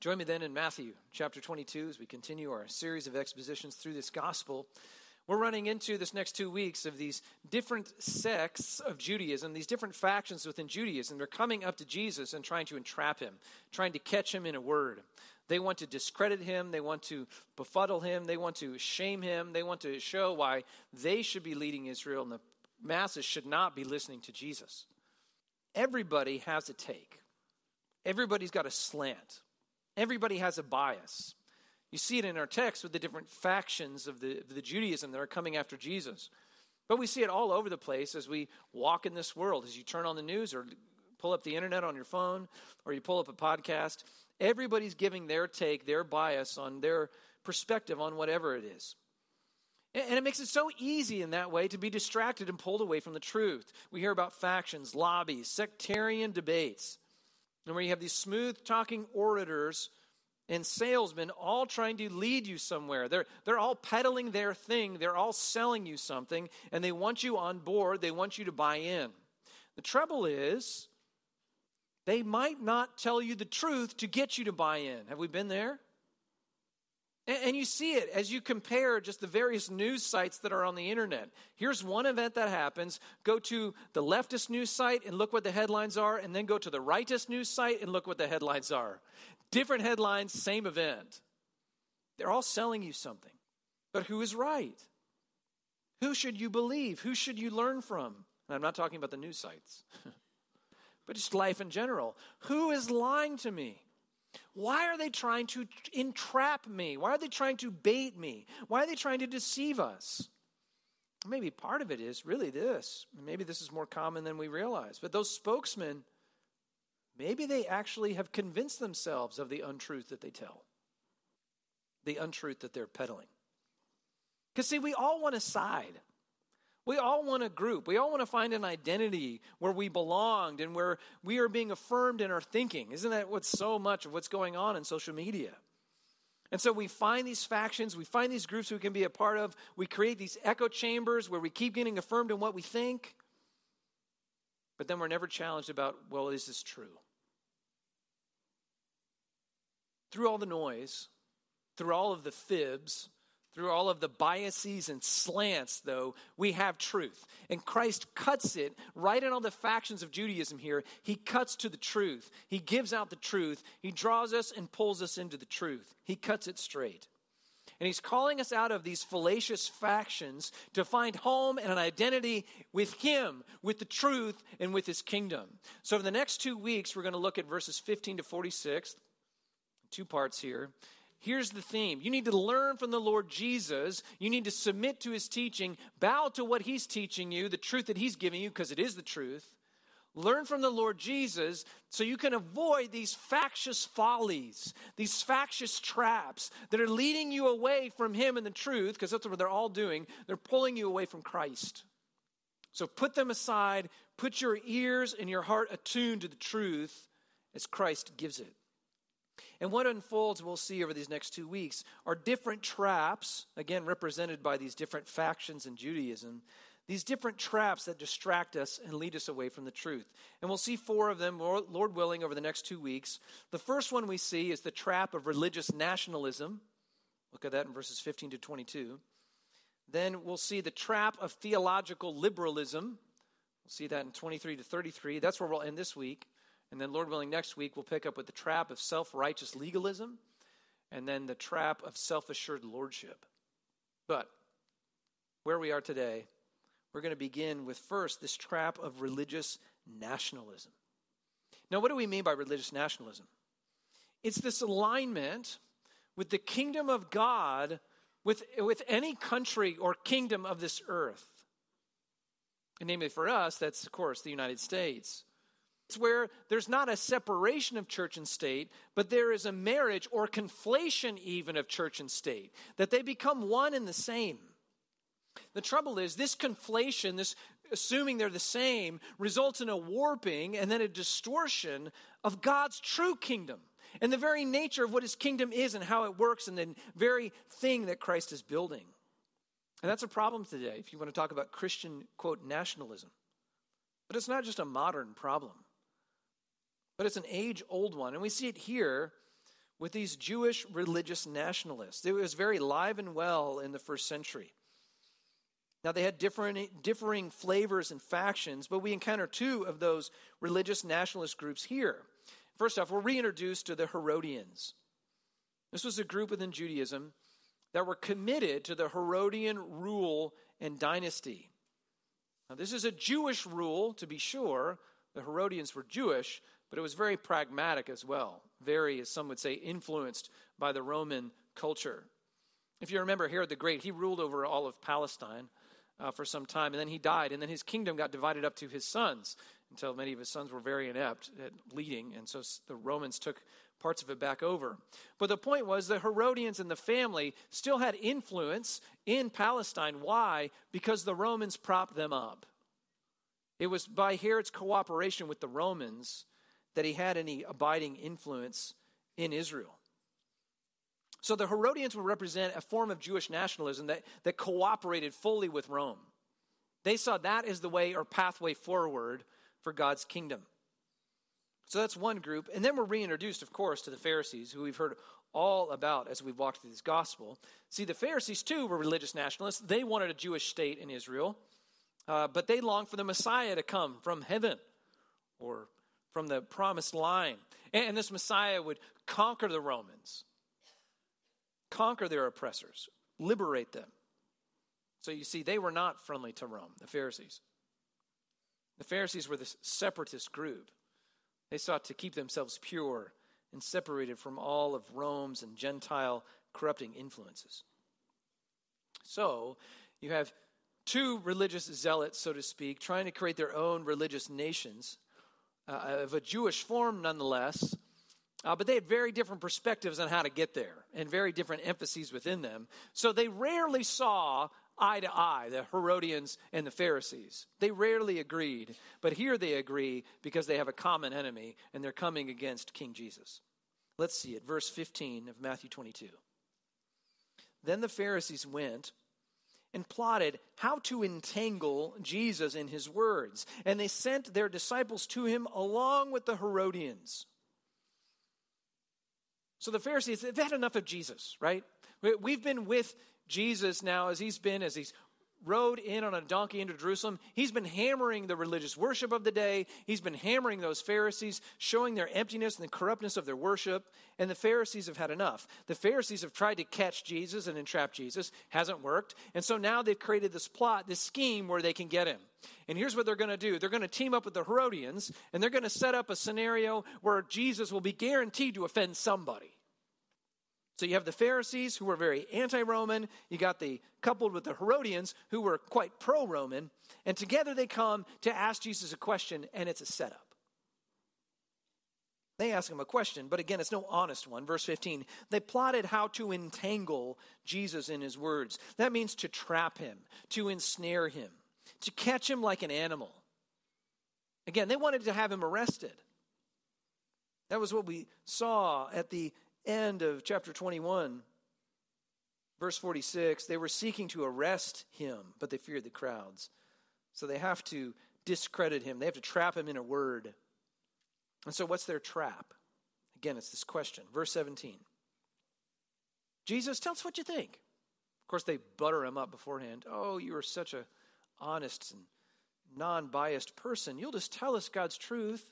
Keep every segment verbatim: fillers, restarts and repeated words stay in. Join me then in Matthew chapter twenty-two as we continue our series of expositions through this gospel. We're running into this next two weeks of these different sects of Judaism, these different factions within Judaism. They're coming up to Jesus and trying to entrap him, trying to catch him in a word. They want to discredit him. They want to befuddle him. They want to shame him. They want to show why they should be leading Israel and the masses should not be listening to Jesus. Everybody has a take. Everybody's got a slant. Everybody has a bias. You see it in our text with the different factions of the, the Judaism that are coming after Jesus. But we see it all over the place as we walk in this world, as you turn on the news or pull up the internet on your phone or you pull up a podcast. Everybody's giving their take, their bias on their perspective on whatever it is. And it makes it so easy in that way to be distracted and pulled away from the truth. We hear about factions, lobbies, sectarian debates, and where you have these smooth-talking orators and salesmen all trying to lead you somewhere. They're, they're all peddling their thing. They're all selling you something, and they want you on board. They want you to buy in. The trouble is they might not tell you the truth to get you to buy in. Have we been there? And, and you see it as you compare just the various news sites that are on the internet. Here's one event that happens. Go to the leftist news site and look what the headlines are, and then go to the rightist news site and look what the headlines are. Different headlines, same event. They're all selling you something. But who is right? Who should you believe? Who should you learn from? And I'm not talking about the news sites, but just life in general. Who is lying to me? Why are they trying to entrap me? Why are they trying to bait me? Why are they trying to deceive us? Maybe part of it is really this. Maybe this is more common than we realize. But those spokesmen, maybe they actually have convinced themselves of the untruth that they tell, the untruth that they're peddling. Because, see, we all want a side. We all want a group. We all want to find an identity where we belonged and where we are being affirmed in our thinking. Isn't that what's so much of what's going on in social media? And so we find these factions, we find these groups we can be a part of. We create these echo chambers where we keep getting affirmed in what we think. But then we're never challenged about, well, is this true? Through all the noise, through all of the fibs, through all of the biases and slants, though, we have truth. And Christ cuts it right in all the factions of Judaism here. He cuts to the truth. He gives out the truth. He draws us and pulls us into the truth. He cuts it straight. And he's calling us out of these fallacious factions to find home and an identity with him, with the truth, and with his kingdom. So for the next two weeks, we're going to look at verses fifteen to forty-six, two parts here. Here's the theme. You need to learn from the Lord Jesus. You need to submit to his teaching, bow to what he's teaching you, the truth that he's giving you, because it is the truth. Learn from the Lord Jesus so you can avoid these factious follies, these factious traps that are leading you away from him and the truth, because that's what they're all doing. They're pulling you away from Christ. So put them aside. Put your ears and your heart attuned to the truth as Christ gives it. And what unfolds, we'll see over these next two weeks, are different traps, again represented by these different factions in Judaism, these different traps that distract us and lead us away from the truth. And we'll see four of them, Lord willing, over the next two weeks. The first one we see is the trap of religious nationalism. Look at that in verses fifteen to twenty-two. Then we'll see the trap of theological liberalism. We'll see that in twenty-three to thirty-three. That's where we'll end this week. And then, Lord willing, next week we'll pick up with the trap of self-righteous legalism and then the trap of self-assured lordship. But where we are today, we're going to begin with first this trap of religious nationalism. Now, what do we mean by religious nationalism? It's this alignment with the kingdom of God with, with any country or kingdom of this earth. And namely for us, that's, of course, the United States. It's where there's not a separation of church and state, but there is a marriage or conflation even of church and state, that they become one and the same. The trouble is this conflation, this assuming they're the same, results in a warping and then a distortion of God's true kingdom and the very nature of what his kingdom is and how it works and the very thing that Christ is building. And that's a problem today if you want to talk about Christian, quote, nationalism. But it's not just a modern problem, but it's an age-old one. And we see it here with these Jewish religious nationalists. It was very live and well in the first century. Now, they had different, differing flavors and factions, but we encounter two of those religious nationalist groups here. First off, we're reintroduced to the Herodians. This was a group within Judaism that were committed to the Herodian rule and dynasty. Now, this is a Jewish rule, to be sure. The Herodians were Jewish, but it was very pragmatic as well. Very, as some would say, influenced by the Roman culture. If you remember, Herod the Great, he ruled over all of Palestine uh, for some time, and then he died, and then his kingdom got divided up to his sons until many of his sons were very inept at leading, and so the Romans took parts of it back over. But the point was the Herodians and the family still had influence in Palestine. Why? Because the Romans propped them up. It was by Herod's cooperation with the Romans that he had any abiding influence in Israel. So the Herodians would represent a form of Jewish nationalism that, that cooperated fully with Rome. They saw that as the way or pathway forward for God's kingdom. So that's one group. And then we're reintroduced, of course, to the Pharisees, who we've heard all about as we've walked through this gospel. See, the Pharisees, too, were religious nationalists. They wanted a Jewish state in Israel, uh, but they longed for the Messiah to come from heaven or from the promised line. And, and this Messiah would conquer the Romans, conquer their oppressors, liberate them. So you see, they were not friendly to Rome, the Pharisees. The Pharisees were this separatist group. They sought to keep themselves pure and separated from all of Rome's and Gentile corrupting influences. So you have two religious zealots, so to speak, trying to create their own religious nations uh, of a Jewish form nonetheless, uh, but they had very different perspectives on how to get there and very different emphases within them. So they rarely saw eye to eye, the Herodians and the Pharisees. They rarely agreed, but here they agree because they have a common enemy and they're coming against King Jesus. Let's see it, verse fifteen of Matthew twenty-two. Then the Pharisees went and plotted how to entangle Jesus in his words, and they sent their disciples to him along with the Herodians. So the Pharisees, they've had enough of Jesus, right? We've been with Jesus now, as he's been, as he's rode in on a donkey into Jerusalem, he's been hammering the religious worship of the day. He's been hammering those Pharisees, showing their emptiness and the corruptness of their worship. And the Pharisees have had enough. The Pharisees have tried to catch Jesus and entrap Jesus. Hasn't worked. And so now they've created this plot, this scheme where they can get him. And here's what they're going to do. They're going to team up with the Herodians, and they're going to set up a scenario where Jesus will be guaranteed to offend somebody. So you have the Pharisees, who were very anti-Roman. You got the coupled with the Herodians, who were quite pro-Roman. And together they come to ask Jesus a question, and it's a setup. They ask him a question, but again, it's no honest one. Verse fifteen, they plotted how to entangle Jesus in his words. That means to trap him, to ensnare him, to catch him like an animal. Again, they wanted to have him arrested. That was what we saw at the end of chapter twenty-one, verse forty-six. They were seeking to arrest him, but they feared the crowds. So they have to discredit him. They have to trap him in a word. And so what's their trap? Again, it's this question. Verse seventeen. Jesus, tell us what you think. Of course, they butter him up beforehand. Oh, you are such an honest and non-biased person. You'll just tell us God's truth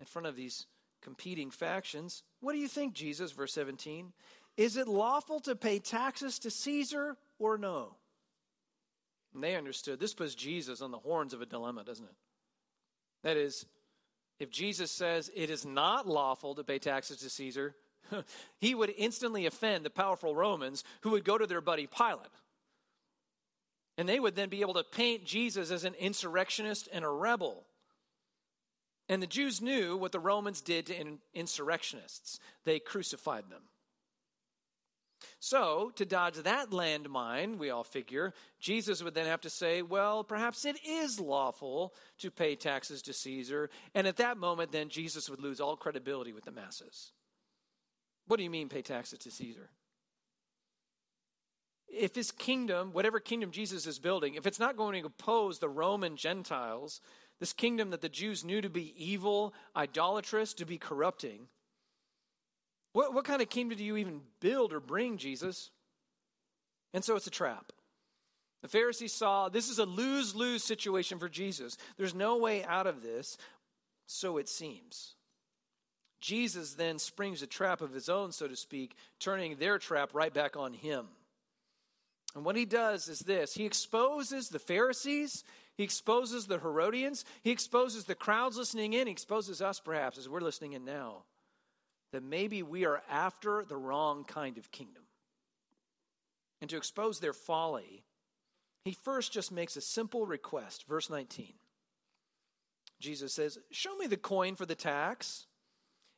in front of these competing factions. What do you think, Jesus? Verse seventeen. Is it lawful to pay taxes to Caesar or no? And they understood. This puts Jesus on the horns of a dilemma, doesn't it? That is, if Jesus says it is not lawful to pay taxes to Caesar, he would instantly offend the powerful Romans, who would go to their buddy Pilate. And they would then be able to paint Jesus as an insurrectionist and a rebel. And the Jews knew what the Romans did to insurrectionists. They crucified them. So, to dodge that landmine, we all figure, Jesus would then have to say, well, perhaps it is lawful to pay taxes to Caesar. And at that moment, then, Jesus would lose all credibility with the masses. What do you mean, pay taxes to Caesar? If his kingdom, whatever kingdom Jesus is building, if it's not going to oppose the Roman Gentiles, this kingdom that the Jews knew to be evil, idolatrous, to be corrupting, What, what kind of kingdom do you even build or bring, Jesus? And so it's a trap. The Pharisees saw this is a lose-lose situation for Jesus. There's no way out of this, so it seems. Jesus then springs a trap of his own, so to speak, turning their trap right back on him. And what he does is this. He exposes the Pharisees. He exposes the Herodians. He exposes the crowds listening in. He exposes us, perhaps, as we're listening in now, that maybe we are after the wrong kind of kingdom. And to expose their folly, he first just makes a simple request. Verse nineteen, Jesus says, "Show me the coin for the tax."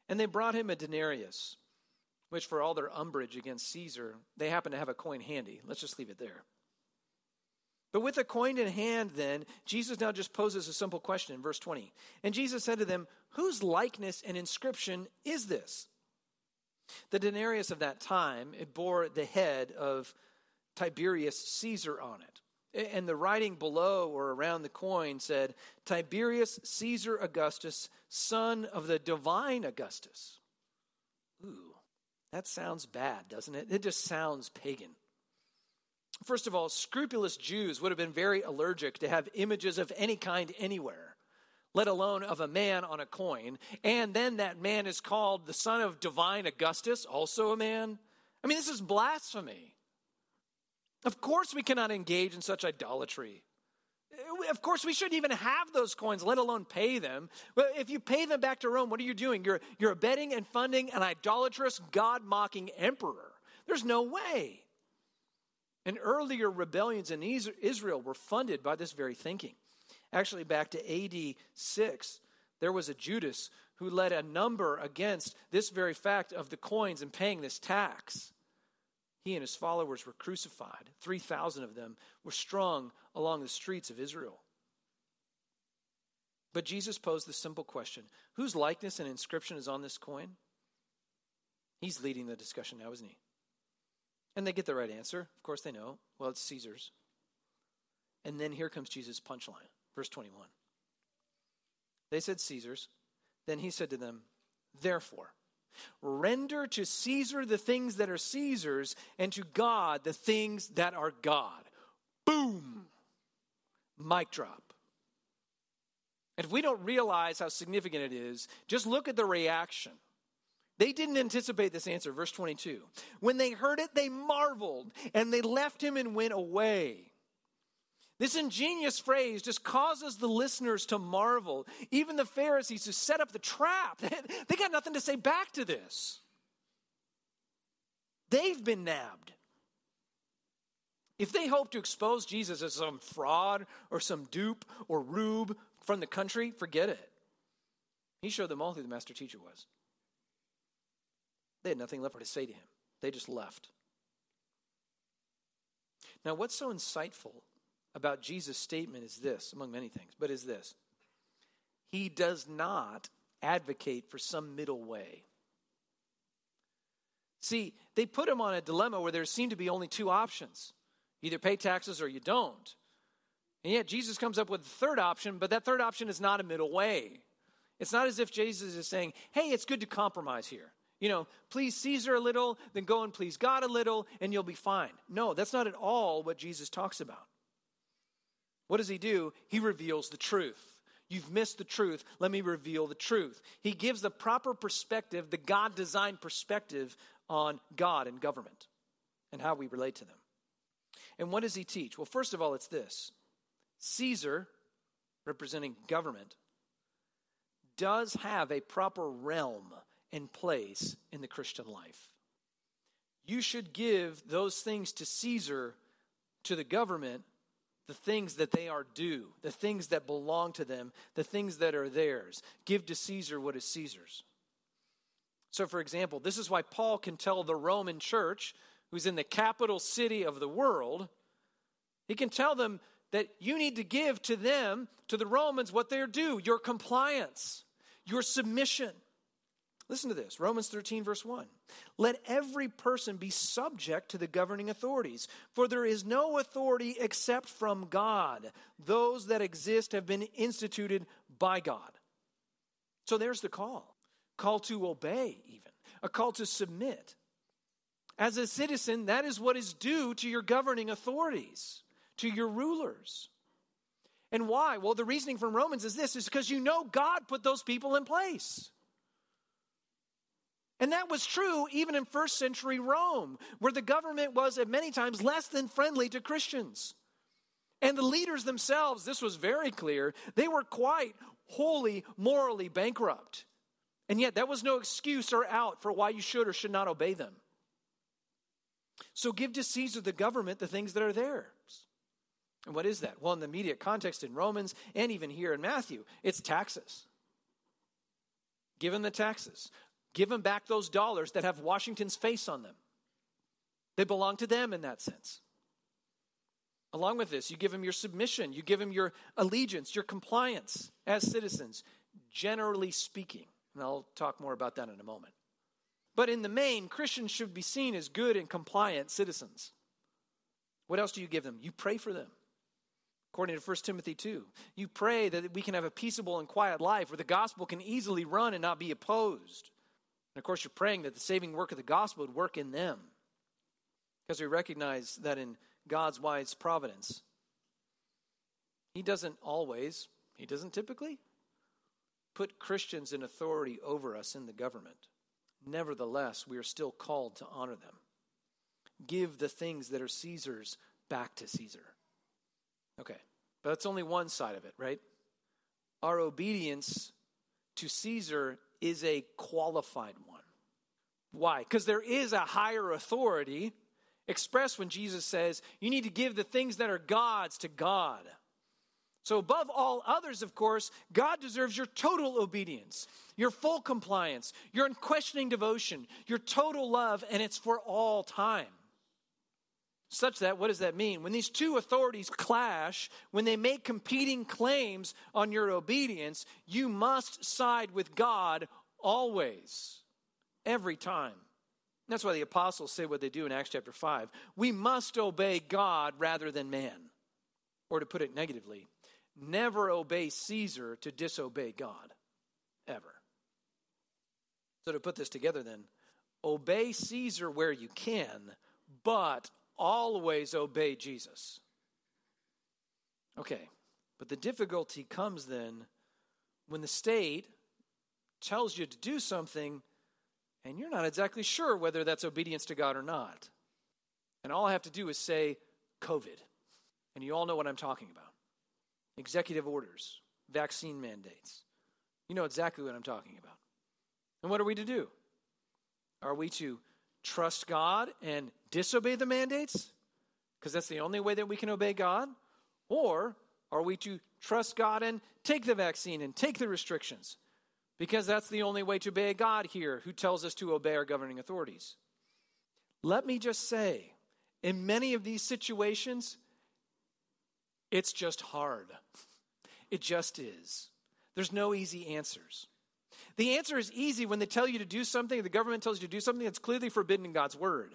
And they brought him a denarius, which for all their umbrage against Caesar, they happened to have a coin handy. Let's just leave it there. But with a coin in hand then, Jesus now just poses a simple question in verse twenty. And Jesus said to them, "Whose likeness and inscription is this?" The denarius of that time, it bore the head of Tiberius Caesar on it. And the writing below or around the coin said, "Tiberius Caesar Augustus, son of the divine Augustus." Ooh, that sounds bad, doesn't it? It just sounds pagan. First of all, scrupulous Jews would have been very allergic to have images of any kind anywhere, let alone of a man on a coin. And then that man is called the son of divine Augustus, also a man. I mean, this is blasphemy. Of course we cannot engage in such idolatry. Of course we shouldn't even have those coins, let alone pay them. If you pay them back to Rome, what are you doing? You're, you're abetting and funding an idolatrous, God-mocking emperor. There's no way. And earlier rebellions in Israel were funded by this very thinking. Actually, back to A D six, there was a Judas who led a number against this very fact of the coins and paying this tax. He and his followers were crucified. three thousand of them were strung along the streets of Israel. But Jesus posed the simple question, whose likeness and inscription is on this coin? He's leading the discussion now, isn't he? And they get the right answer. Of course they know. Well, it's Caesar's. And then here comes Jesus' punchline. Verse twenty-one. They said Caesar's. Then he said to them, "Therefore, render to Caesar the things that are Caesar's, and to God the things that are God." Boom! Mic drop. And if we don't realize how significant it is, just look at the reaction. They didn't anticipate this answer. Verse twenty-two. When they heard it, they marveled, and they left him and went away. This ingenious phrase just causes the listeners to marvel. Even the Pharisees who set up the trap, they got nothing to say back to this. They've been nabbed. If they hope to expose Jesus as some fraud or some dupe or rube from the country, forget it. He showed them all who the master teacher was. They had nothing left to say to him. They just left. Now, what's so insightful about Jesus' statement is this, among many things, but is this. He does not advocate for some middle way. See, they put him on a dilemma where there seemed to be only two options. Either pay taxes or you don't. And yet Jesus comes up with a third option, but that third option is not a middle way. It's not as if Jesus is saying, hey, it's good to compromise here. You know, please Caesar a little, then go and please God a little, and you'll be fine. No, that's not at all what Jesus talks about. What does he do? He reveals the truth. You've missed the truth. Let me reveal the truth. He gives the proper perspective, the God-designed perspective on God and government and how we relate to them. And what does he teach? Well, first of all, it's this. Caesar, representing government, does have a proper realm and place in the Christian life. You should give those things to Caesar, to the government, the things that they are due, the things that belong to them, the things that are theirs. Give to Caesar what is Caesar's. So, for example, this is why Paul can tell the Roman church, who's in the capital city of the world, he can tell them that you need to give to them, to the Romans, what they're due, your compliance, your submission. Listen to this, Romans thirteen, verse one. Let every person be subject to the governing authorities, for there is no authority except from God. Those that exist have been instituted by God. So there's the call. Call to obey, even. a call to submit. As a citizen, that is what is due to your governing authorities, to your rulers. And why? Well, the reasoning from Romans is this, is because you know God put those people in place. And that was true even in first century Rome, where the government was at many times less than friendly to Christians. And the leaders themselves, this was very clear, they were quite wholly morally bankrupt. And yet that was no excuse or out for why you should or should not obey them. So give to Caesar the government the things that are theirs. And what is that? Well, in the immediate context in Romans and even here in Matthew, it's taxes. Give them the taxes. Give them back those dollars that have Washington's face on them. They belong to them in that sense. Along with this, you give them your submission. You give them your allegiance, your compliance as citizens, generally speaking. And I'll talk more about that in a moment. But in the main, Christians should be seen as good and compliant citizens. What else do you give them? You pray for them. According to First Timothy two, you pray that we can have a peaceable and quiet life where the gospel can easily run and not be opposed. And of course, you're praying that the saving work of the gospel would work in them, because we recognize that in God's wise providence, he doesn't always, he doesn't typically, put Christians in authority over us in the government. Nevertheless, we are still called to honor them. Give the things that are Caesar's back to Caesar. Okay, but that's only one side of it, right? Our obedience to Caesar is a qualified one. Why? Because there is a higher authority expressed when Jesus says, you need to give the things that are God's to God. So above all others, of course, God deserves your total obedience, your full compliance, your unquestioning devotion, your total love, and it's for all time. Such that, what does that mean? When these two authorities clash, when they make competing claims on your obedience, you must side with God always, every time. That's why the apostles say what they do in Acts chapter five. We must obey God rather than man. Or to put it negatively, never obey Caesar to disobey God, ever. So to put this together then, obey Caesar where you can, but always obey Jesus. Okay, but the difficulty comes then when the state tells you to do something and you're not exactly sure whether that's obedience to God or not. And all I have to do is say COVID. And you all know what I'm talking about. Executive orders, vaccine mandates. You know exactly what I'm talking about. And what are we to do? Are we to trust God and disobey the mandates? Because that's the only way that we can obey God. Or are we to trust God and take the vaccine and take the restrictions? Because that's the only way to obey God here, who tells us to obey our governing authorities. Let me just say, in many of these situations, it's just hard. It just is. There's no easy answers. The answer is easy when they tell you to do something, the government tells you to do something that's clearly forbidden in God's word.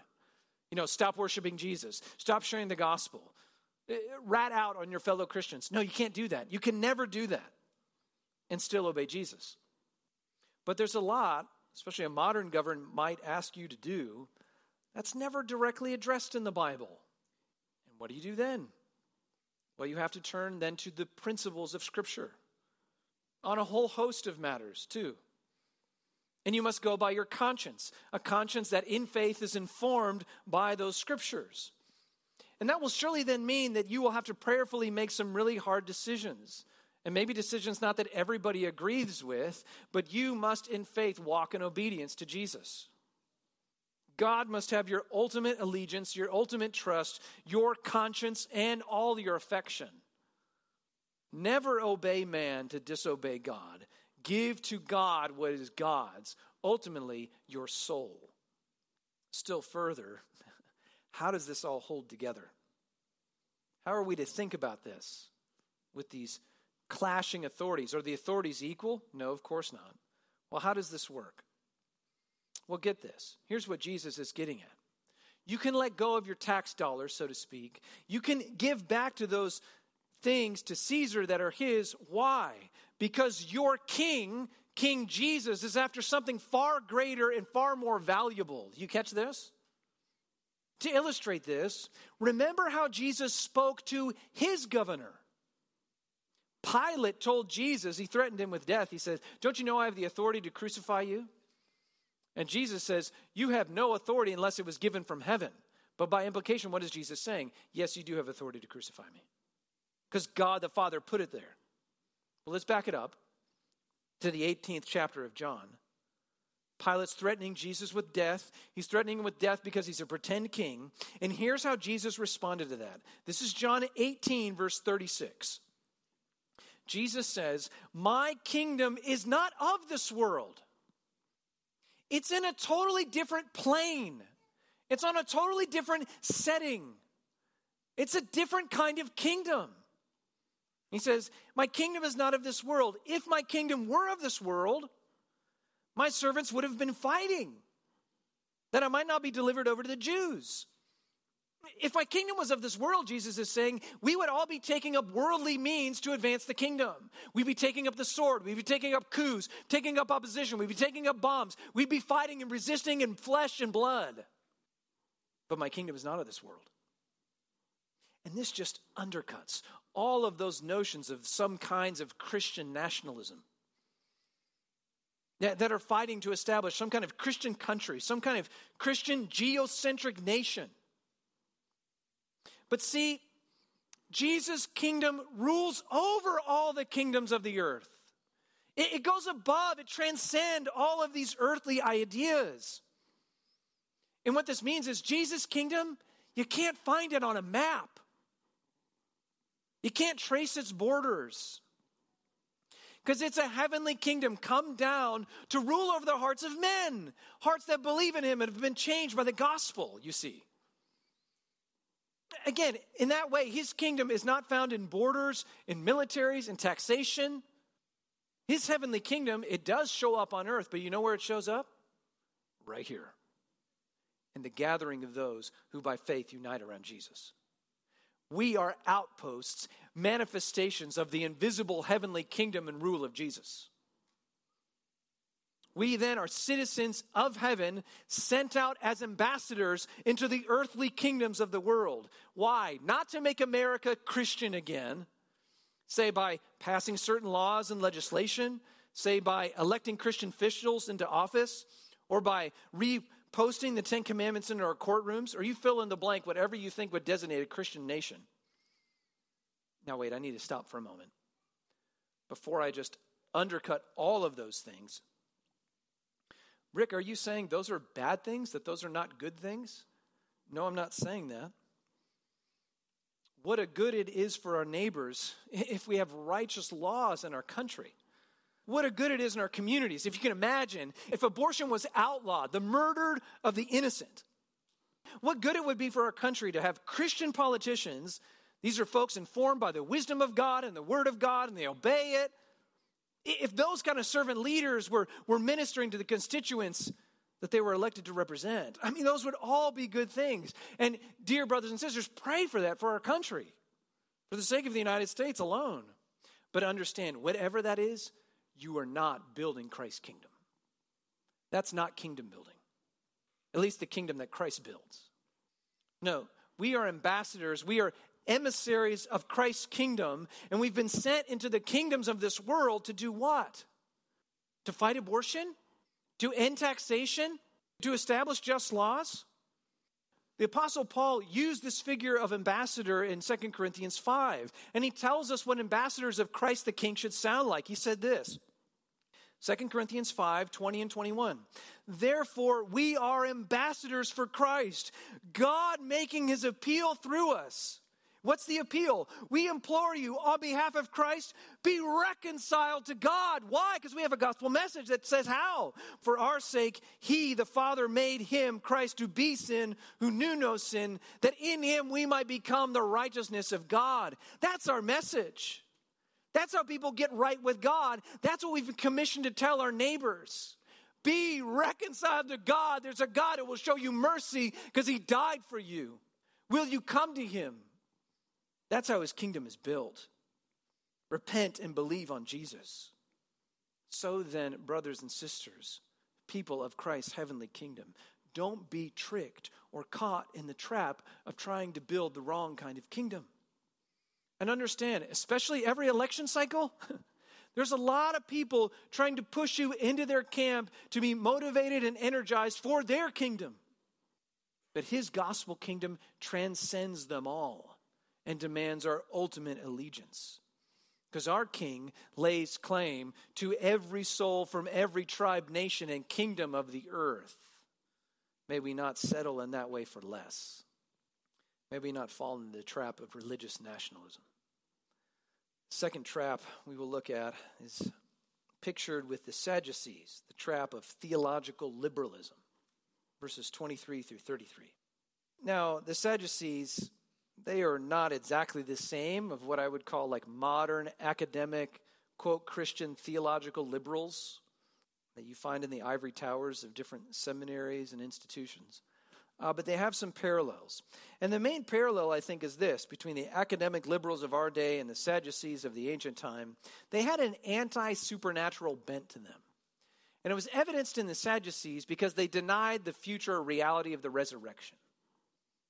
You know, stop worshiping Jesus. Stop sharing the gospel. Rat out on your fellow Christians. No, you can't do that. You can never do that and still obey Jesus. But there's a lot, especially a modern government might ask you to do, that's never directly addressed in the Bible. And what do you do then? Well, you have to turn then to the principles of Scripture on a whole host of matters too. And you must go by your conscience, a conscience that in faith is informed by those scriptures. And that will surely then mean that you will have to prayerfully make some really hard decisions, and maybe decisions not that everybody agrees with, but you must in faith walk in obedience to Jesus. God must have your ultimate allegiance, your ultimate trust, your conscience, and all your affection. Never obey man to disobey God. Give to God what is God's, ultimately your soul. Still further, how does this all hold together? How are we to think about this with these clashing authorities? Are the authorities equal? No, of course not. Well, how does this work? Well, get this. Here's what Jesus is getting at. You can let go of your tax dollars, so to speak. You can give back to those things to Caesar that are his. Why? Because your king King Jesus is after something far greater and far more valuable. You catch this? To illustrate this, remember how Jesus spoke to his governor. Pilate told Jesus, he threatened him with death. He says, "Don't you know I have the authority to crucify you?" And Jesus says, "You have no authority unless it was given from heaven." But by implication, what is Jesus saying? Yes, you do have authority to crucify me, because God the Father put it there. Well, let's back it up to the eighteenth chapter of John. Pilate's threatening Jesus with death. He's threatening him with death because he's a pretend king. And here's how Jesus responded to that. This is John eighteen, verse thirty-six. Jesus says, "My kingdom is not of this world. It's in a totally different plane. It's on a totally different setting. It's a different kind of kingdom." He says, "My kingdom is not of this world. If my kingdom were of this world, my servants would have been fighting, that I might not be delivered over to the Jews." If my kingdom was of this world, Jesus is saying, we would all be taking up worldly means to advance the kingdom. We'd be taking up the sword. We'd be taking up coups, taking up opposition. We'd be taking up bombs. We'd be fighting and resisting in flesh and blood. But my kingdom is not of this world. And this just undercuts all of those notions of some kinds of Christian nationalism that, that are fighting to establish some kind of Christian country, some kind of Christian geocentric nation. But see, Jesus' kingdom rules over all the kingdoms of the earth. It, it goes above, it transcends all of these earthly ideas. And what this means is Jesus' kingdom, you can't find it on a map. You can't trace its borders. Because it's a heavenly kingdom come down to rule over the hearts of men, hearts that believe in him and have been changed by the gospel, you see. Again, in that way, his kingdom is not found in borders, in militaries, in taxation. His heavenly kingdom, it does show up on earth, but you know where it shows up? Right here. In the gathering of those who by faith unite around Jesus. We are outposts, manifestations of the invisible heavenly kingdom and rule of Jesus. We then are citizens of heaven, sent out as ambassadors into the earthly kingdoms of the world. Why? Not to make America Christian again, say by passing certain laws and legislation, say by electing Christian officials into office, or by reposting the Ten Commandments into our courtrooms, or you fill in the blank, whatever you think would designate a Christian nation. Now wait, I need to stop for a moment. Before I just undercut all of those things, Rick, are you saying those are bad things, that those are not good things? No, I'm not saying that. What a good it is for our neighbors if we have righteous laws in our country. What a good it is in our communities. If you can imagine, if abortion was outlawed, the murder of the innocent, what good it would be for our country to have Christian politicians. These are folks informed by the wisdom of God and the word of God, and they obey it. If those kind of servant leaders were, were ministering to the constituents that they were elected to represent, I mean, those would all be good things. And dear brothers and sisters, pray for that for our country, for the sake of the United States alone. But understand, whatever that is, you are not building Christ's kingdom. That's not kingdom building, at least the kingdom that Christ builds. No, we are ambassadors. We are emissaries of Christ's kingdom, and we've been sent into the kingdoms of this world to do what? To fight abortion? To end taxation? To establish just laws? The Apostle Paul used this figure of ambassador in Second Corinthians five, and he tells us what ambassadors of Christ the King should sound like. He said this, Second Corinthians five, twenty and twenty-one. "Therefore, we are ambassadors for Christ, God making his appeal through us." What's the appeal? "We implore you on behalf of Christ, be reconciled to God." Why? Because we have a gospel message that says how? "For our sake, he, the Father, made him, Christ, to be sin, who knew no sin, that in him we might become the righteousness of God." That's our message. That's how people get right with God. That's what we've been commissioned to tell our neighbors. Be reconciled to God. There's a God who will show you mercy because he died for you. Will you come to him? That's how his kingdom is built. Repent and believe on Jesus. So then, brothers and sisters, people of Christ's heavenly kingdom, don't be tricked or caught in the trap of trying to build the wrong kind of kingdom. And understand, especially every election cycle, there's a lot of people trying to push you into their camp to be motivated and energized for their kingdom. But his gospel kingdom transcends them all and demands our ultimate allegiance. Because our king lays claim to every soul from every tribe, nation, and kingdom of the earth. May we not settle in that way for less. May we not fall into the trap of religious nationalism. Second trap we will look at is pictured with the Sadducees, the trap of theological liberalism, verses twenty-three through thirty-three. Now, the Sadducees, they are not exactly the same of what I would call like modern academic, quote, Christian theological liberals that you find in the ivory towers of different seminaries and institutions. Uh, but they have some parallels. And the main parallel, I think, is this, between the academic liberals of our day and the Sadducees of the ancient time. They had an anti-supernatural bent to them. And it was evidenced in the Sadducees because they denied the future reality of the resurrection.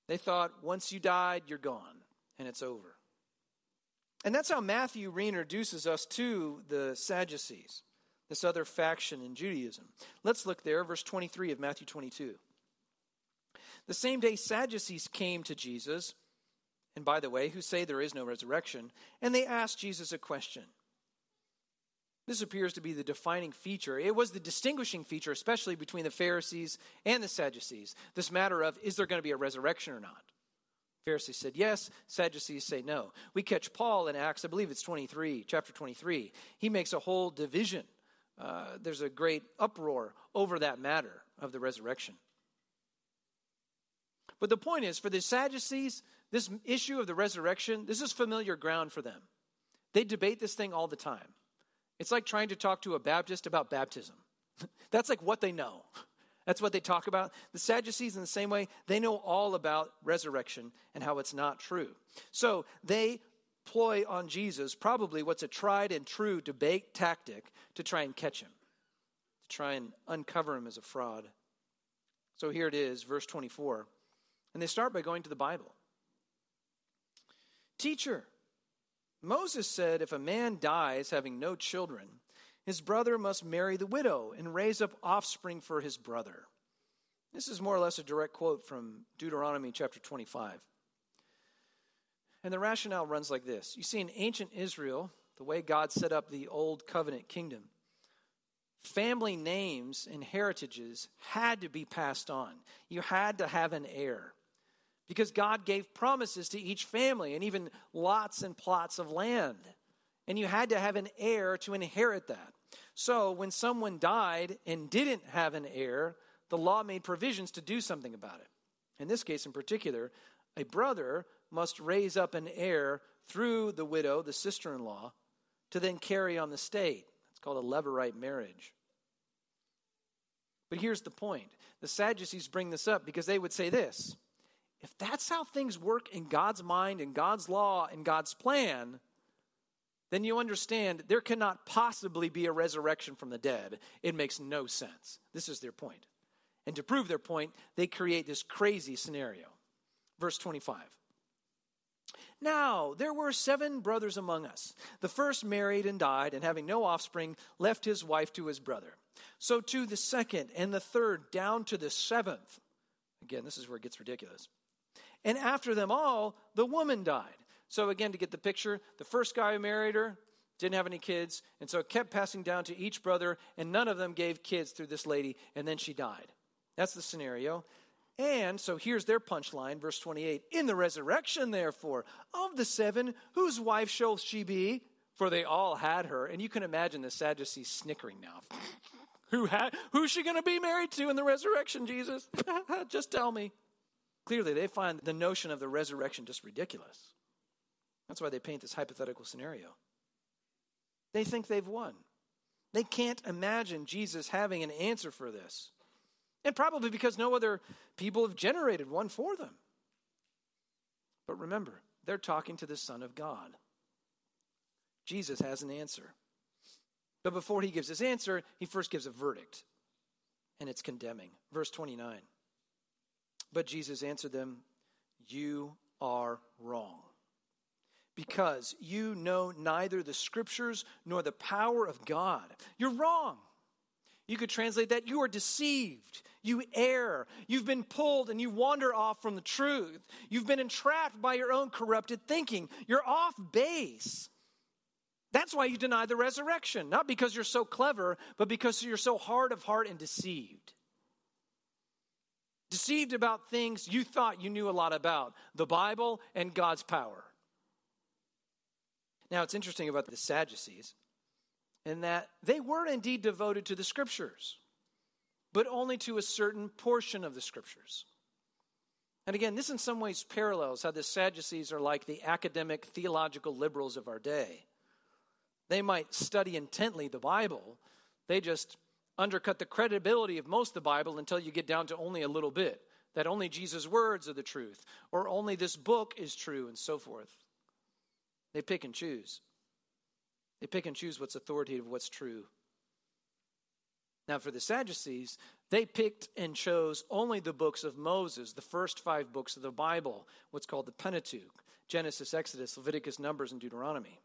They thought, once you died, you're gone, and it's over. And that's how Matthew reintroduces us to the Sadducees, this other faction in Judaism. Let's look there, verse twenty-three of Matthew twenty-two. The same day Sadducees came to Jesus, and by the way, who say there is no resurrection, and they asked Jesus a question. This appears to be the defining feature. It was the distinguishing feature, especially between the Pharisees and the Sadducees, this matter of, is there going to be a resurrection or not? Pharisees said yes, Sadducees say no. We catch Paul in Acts, I believe it's twenty-three, chapter twenty-three. He makes a whole division. Uh, there's a great uproar over that matter of the resurrection. But the point is, for the Sadducees, this issue of the resurrection, this is familiar ground for them. They debate this thing all the time. It's like trying to talk to a Baptist about baptism. That's like what they know. That's what they talk about. The Sadducees, in the same way, they know all about resurrection and how it's not true. So they ploy on Jesus probably what's a tried and true debate tactic to try and catch him, to try and uncover him as a fraud. So here it is, verse twenty-four. And they start by going to the Bible. Teacher, Moses said, if a man dies having no children, his brother must marry the widow and raise up offspring for his brother. This is more or less a direct quote from Deuteronomy chapter twenty-five. And the rationale runs like this. You see, in ancient Israel, the way God set up the old covenant kingdom, family names and heritages had to be passed on. You had to have an heir. Because God gave promises to each family and even lots and plots of land. And you had to have an heir to inherit that. So when someone died and didn't have an heir, the law made provisions to do something about it. In this case in particular, a brother must raise up an heir through the widow, the sister-in-law, to then carry on the state. It's called a Levirate marriage. But here's the point. The Sadducees bring this up because they would say this. If that's how things work in God's mind, in God's law, in God's plan, then you understand there cannot possibly be a resurrection from the dead. It makes no sense. This is their point. And to prove their point, they create this crazy scenario. Verse twenty-five. Now, there were seven brothers among us. The first married and died, and having no offspring, left his wife to his brother. So to the second and the third, down to the seventh. Again, this is where it gets ridiculous. And after them all, the woman died. So again, to get the picture, the first guy who married her didn't have any kids, and so it kept passing down to each brother, and none of them gave kids through this lady, and then she died. That's the scenario. And so here's their punchline, verse twenty-eight. In the resurrection, therefore, of the seven, whose wife shall she be? For they all had her. And you can imagine the Sadducees snickering now. Who ha- who's she going to be married to in the resurrection, Jesus? Just tell me. Clearly, they find the notion of the resurrection just ridiculous. That's why they paint this hypothetical scenario. They think they've won. They can't imagine Jesus having an answer for this. And probably because no other people have generated one for them. But remember, they're talking to the Son of God. Jesus has an answer. But before he gives his answer, he first gives a verdict, and it's condemning. Verse twenty-nine, but Jesus answered them, you are wrong, because you know neither the scriptures nor the power of God. You're wrong. You could translate that, you are deceived, you err, you've been pulled and you wander off from the truth. You've been entrapped by your own corrupted thinking. You're off base. That's why you deny the resurrection, not because you're so clever, but because you're so hard of heart and deceived. Deceived about things you thought you knew a lot about, the Bible and God's power. Now, it's interesting about the Sadducees, in that they were indeed devoted to the scriptures, but only to a certain portion of the scriptures. And again, this in some ways parallels how the Sadducees are like the academic theological liberals of our day. They might study intently the Bible, they just undercut the credibility of most of the Bible until you get down to only a little bit, that only Jesus' words are the truth, or only this book is true, and so forth. They pick and choose. They pick and choose what's authoritative, what's true. Now, for the Sadducees, they picked and chose only the books of Moses, the first five books of the Bible, what's called the Pentateuch, Genesis, Exodus, Leviticus, Numbers, and Deuteronomy.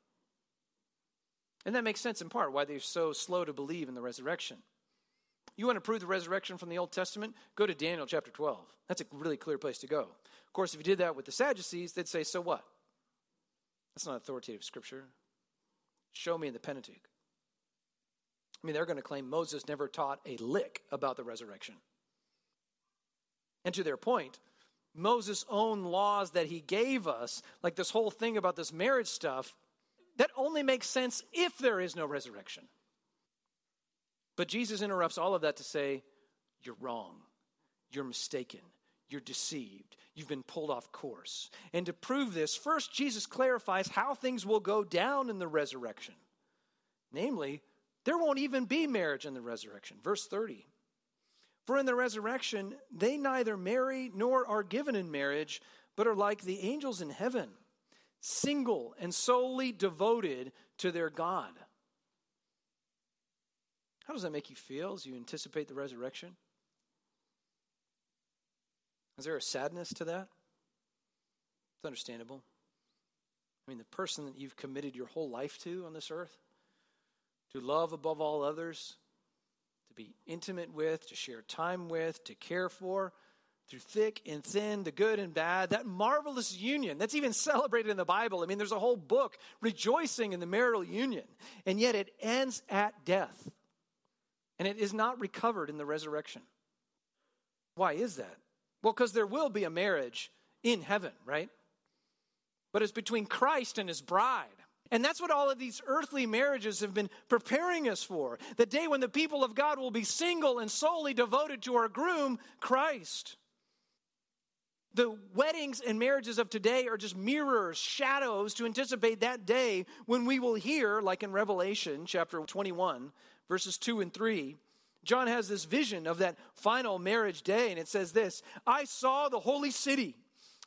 And that makes sense in part why they're so slow to believe in the resurrection. You want to prove the resurrection from the Old Testament? Go to Daniel chapter twelve. That's a really clear place to go. Of course, if you did that with the Sadducees, they'd say, so what? That's not authoritative scripture. Show me in the Pentateuch. I mean, they're going to claim Moses never taught a lick about the resurrection. And to their point, Moses' own laws that he gave us, like this whole thing about this marriage stuff, that only makes sense if there is no resurrection. But Jesus interrupts all of that to say, you're wrong, you're mistaken, you're deceived, you've been pulled off course. And to prove this, first, Jesus clarifies how things will go down in the resurrection. Namely, there won't even be marriage in the resurrection. Verse thirty, for in the resurrection, they neither marry nor are given in marriage, but are like the angels in heaven, single and solely devoted to their God. How does that make you feel as you anticipate the resurrection? Is there a sadness to that? It's understandable. I mean, the person that you've committed your whole life to on this earth, to love above all others, to be intimate with, to share time with, to care for, through thick and thin, the good and bad, that marvelous union that's even celebrated in the Bible. I mean, there's a whole book rejoicing in the marital union, and yet it ends at death. And it is not recovered in the resurrection. Why is that? Well, because there will be a marriage in heaven, right? But it's between Christ and his bride. And that's what all of these earthly marriages have been preparing us for. The day when the people of God will be single and solely devoted to our groom, Christ. The weddings and marriages of today are just mirrors, shadows to anticipate that day when we will hear, like in Revelation chapter twenty-one, verses two and three, John has this vision of that final marriage day, and it says this, I saw the holy city,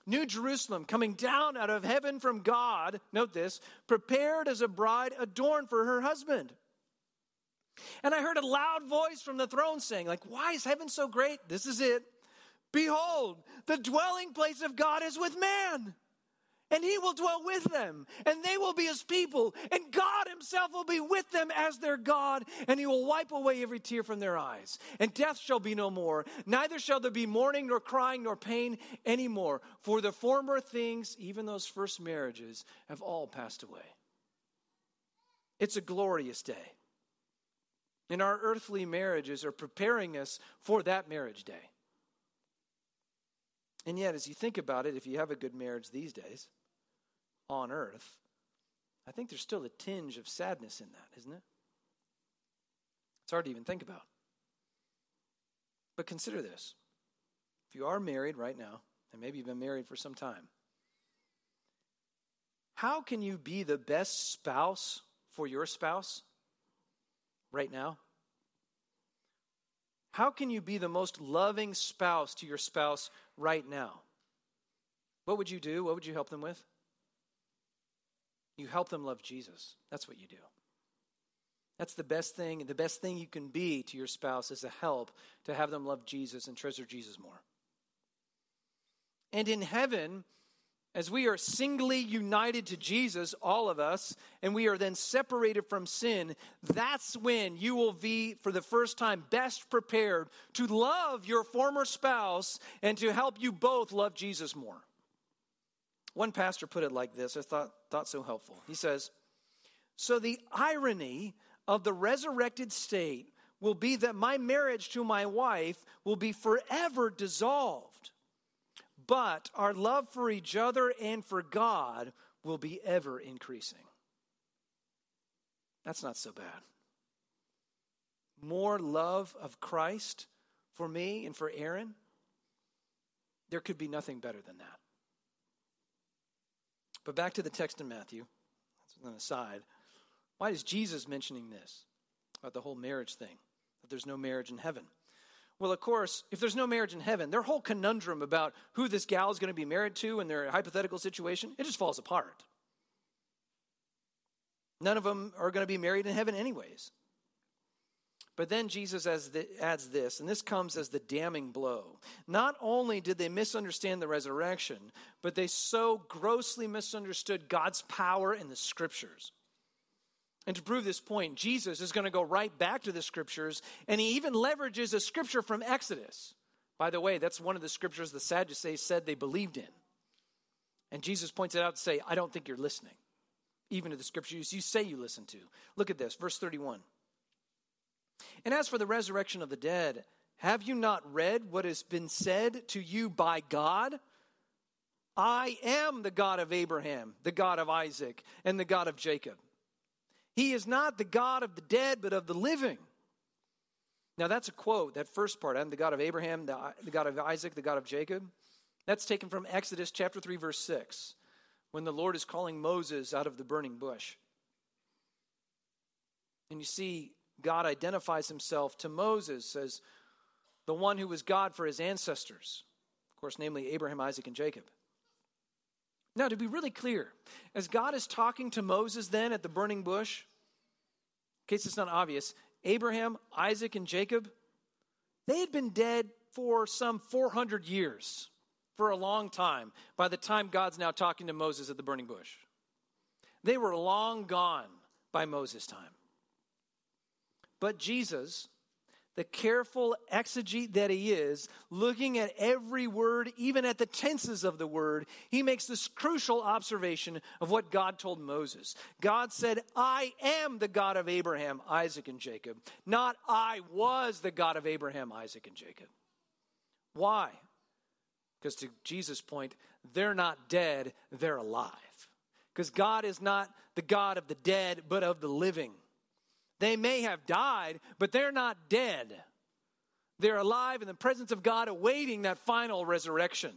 New Jerusalem, coming down out of heaven from God, note this, prepared as a bride adorned for her husband. And I heard a loud voice from the throne saying, like, why is heaven so great? This is it. Behold, the dwelling place of God is with man, and he will dwell with them, and they will be his people, and God himself will be with them as their God, and he will wipe away every tear from their eyes. And death shall be no more, neither shall there be mourning, nor crying, nor pain anymore. For the former things, even those first marriages, have all passed away. It's a glorious day. And our earthly marriages are preparing us for that marriage day. And yet, as you think about it, if you have a good marriage these days, on earth, I think there's still a tinge of sadness in that, isn't it? It's hard to even think about. But consider this. If you are married right now, and maybe you've been married for some time, how can you be the best spouse for your spouse right now? How can you be the most loving spouse to your spouse right now? What would you do? What would you help them with? You help them love Jesus. That's what you do. That's the best thing. The best thing you can be to your spouse is a help to have them love Jesus and treasure Jesus more. And in heaven, as we are singly united to Jesus, all of us, and we are then separated from sin, that's when you will be, for the first time, best prepared to love your former spouse and to help you both love Jesus more. One pastor put it like this. I thought, thought so helpful. He says, so the irony of the resurrected state will be that my marriage to my wife will be forever dissolved, but our love for each other and for God will be ever increasing. That's not so bad. More love of Christ for me and for Aaron, there could be nothing better than that. But back to the text in Matthew, that's an aside. Why is Jesus mentioning this about the whole marriage thing, that there's no marriage in heaven? Well, of course, if there's no marriage in heaven, their whole conundrum about who this gal is going to be married to and their hypothetical situation, it just falls apart. None of them are going to be married in heaven anyways. But then Jesus adds this, and this comes as the damning blow. Not only did they misunderstand the resurrection, but they so grossly misunderstood God's power in the scriptures. And to prove this point, Jesus is going to go right back to the scriptures, and he even leverages a scripture from Exodus. By the way, that's one of the scriptures the Sadducees said they believed in. And Jesus points it out to say, I don't think you're listening, even to the scriptures you say you listen to. Look at this, verse thirty-one. And as for the resurrection of the dead, have you not read what has been said to you by God? I am the God of Abraham, the God of Isaac, and the God of Jacob. He is not the God of the dead, but of the living. Now, that's a quote, that first part. I'm the God of Abraham, the, the God of Isaac, the God of Jacob. That's taken from Exodus chapter three, verse six, when the Lord is calling Moses out of the burning bush. And you see, God identifies himself to Moses as the one who was God for his ancestors, of course, namely Abraham, Isaac, and Jacob. Now, to be really clear, as God is talking to Moses then at the burning bush, in case it's not obvious, Abraham, Isaac, and Jacob, they had been dead for some four hundred years, for a long time, by the time God's now talking to Moses at the burning bush. They were long gone by Moses' time. But Jesus, the careful exegete that he is, looking at every word, even at the tenses of the word, he makes this crucial observation of what God told Moses. God said, I am the God of Abraham, Isaac, and Jacob, not I was the God of Abraham, Isaac, and Jacob. Why? Because to Jesus' point, they're not dead, they're alive. Because God is not the God of the dead, but of the living. They may have died, but they're not dead. They're alive in the presence of God, awaiting that final resurrection.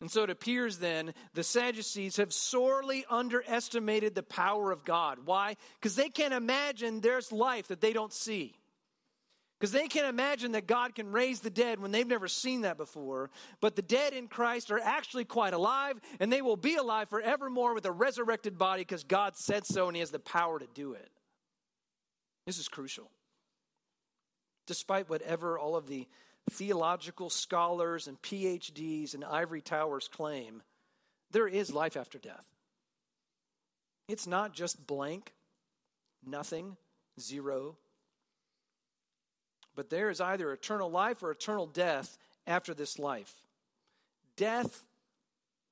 And so it appears then the Sadducees have sorely underestimated the power of God. Why? Because they can't imagine there's life that they don't see. Because they can't imagine that God can raise the dead when they've never seen that before. But the dead in Christ are actually quite alive, and they will be alive forevermore with a resurrected body because God said so and he has the power to do it. This is crucial. Despite whatever all of the theological scholars and P H Ds and ivory towers claim, there is life after death. It's not just blank, nothing, zero. But there is either eternal life or eternal death after this life. Death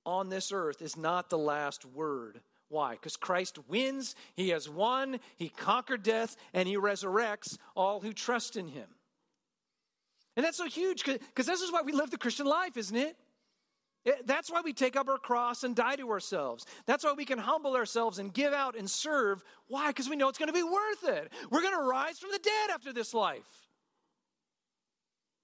on this earth is not the last word. Why? Because Christ wins, he has won, he conquered death, and he resurrects all who trust in him. And that's so huge, because this is why we live the Christian life, isn't it? That's why we take up our cross and die to ourselves. That's why we can humble ourselves and give out and serve. Why? Because we know it's going to be worth it. We're going to rise from the dead after this life.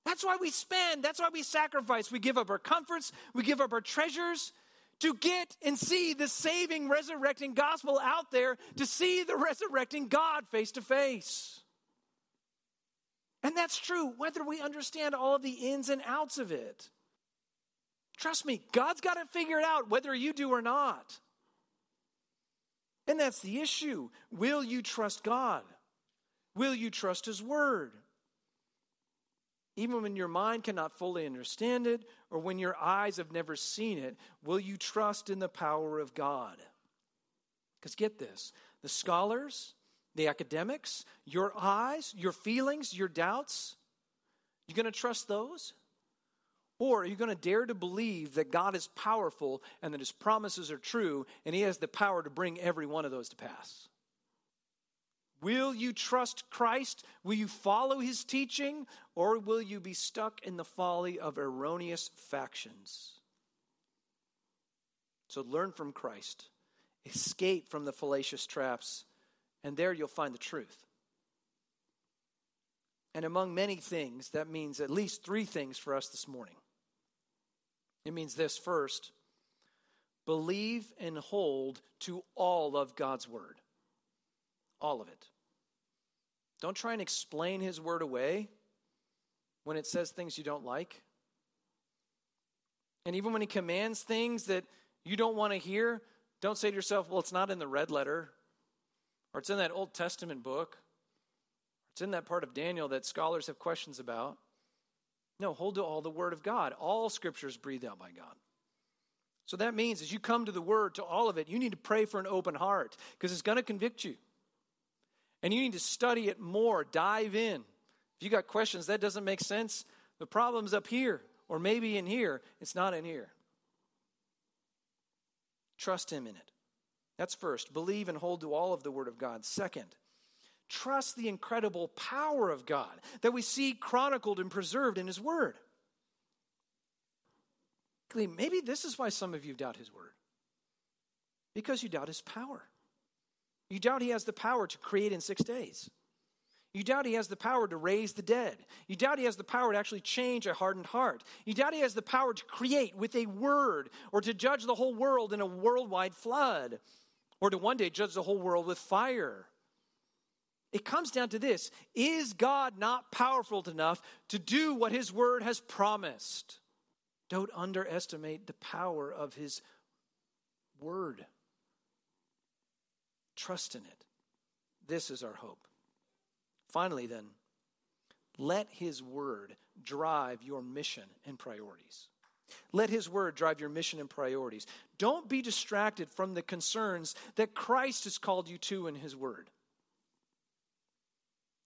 That's why we spend. That's why we sacrifice. We give up our comforts. We give up our treasures to get and see the saving, resurrecting gospel out there, to see the resurrecting God face to face. And that's true, whether we understand all of the ins and outs of it. Trust me, God's got it figured out, whether you do or not. And that's the issue. Will you trust God? Will you trust His Word? Even when your mind cannot fully understand it, or when your eyes have never seen it, will you trust in the power of God? Because get this, the scholars, the academics, your eyes, your feelings, your doubts, you going to trust those? Or are you going to dare to believe that God is powerful and that His promises are true and He has the power to bring every one of those to pass? Will you trust Christ? Will you follow His teaching? Or will you be stuck in the folly of erroneous factions? So learn from Christ. Escape from the fallacious traps, and there you'll find the truth. And among many things, that means at least three things for us this morning. It means this first, believe and hold to all of God's word. All of it. Don't try and explain His word away when it says things you don't like. And even when He commands things that you don't want to hear, don't say to yourself, well, it's not in the red letter, or it's in that Old Testament book, it's in that part of Daniel that scholars have questions about. No, hold to all the word of God. All Scripture is breathed out by God. So that means as you come to the word, to all of it, you need to pray for an open heart because it's going to convict you. And you need to study it more, dive in. If you got questions, that doesn't make sense. The problem's up here, or maybe in here. It's not in here. Trust Him in it. That's first. Believe and hold to all of the word of God. Second, trust the incredible power of God that we see chronicled and preserved in His word. Maybe this is why some of you doubt His word. Because you doubt His power. You doubt He has the power to create in six days. You doubt He has the power to raise the dead. You doubt He has the power to actually change a hardened heart. You doubt He has the power to create with a word or to judge the whole world in a worldwide flood or to one day judge the whole world with fire. It comes down to this. Is God not powerful enough to do what His word has promised? Don't underestimate the power of His word. Trust in it. This is our hope. Finally, then, let His word drive your mission and priorities. Let His word drive your mission and priorities. Don't be distracted from the concerns that Christ has called you to in His word.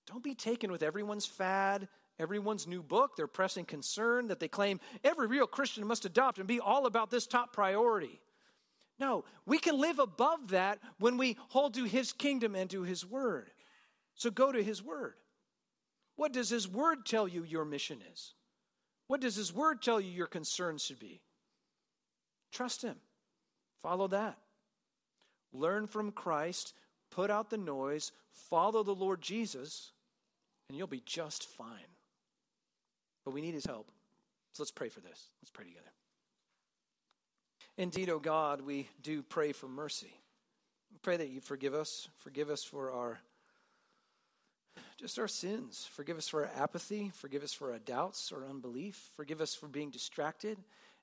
Don't be taken with everyone's fad, everyone's new book, their pressing concern that they claim every real Christian must adopt and be all about this top priority. No, we can live above that when we hold to His kingdom and to His word. So go to His word. What does His word tell you your mission is? What does His word tell you your concerns should be? Trust Him. Follow that. Learn from Christ. Put out the noise. Follow the Lord Jesus, and you'll be just fine. But we need His help. So let's pray for this. Let's pray together. Indeed, O God, we do pray for mercy. We pray that You forgive us. Forgive us for our, just our sins. Forgive us for our apathy. Forgive us for our doubts or unbelief. Forgive us for being distracted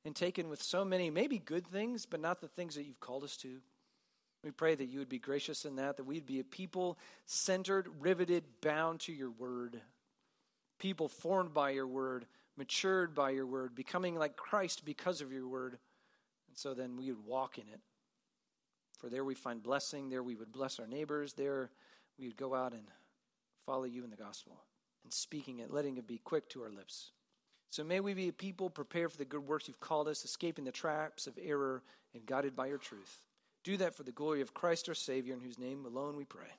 and taken with so many, maybe good things, but not the things that You've called us to. We pray that You would be gracious in that, that we'd be a people centered, riveted, bound to Your word. People formed by Your word, matured by Your word, becoming like Christ because of Your word. And so then we would walk in it. For there we find blessing. There we would bless our neighbors. There we would go out and follow You in the gospel and speaking it, letting it be quick to our lips. So may we be a people prepared for the good works You've called us, escaping the traps of error and guided by Your truth. Do that for the glory of Christ our Savior, in whose name alone we pray.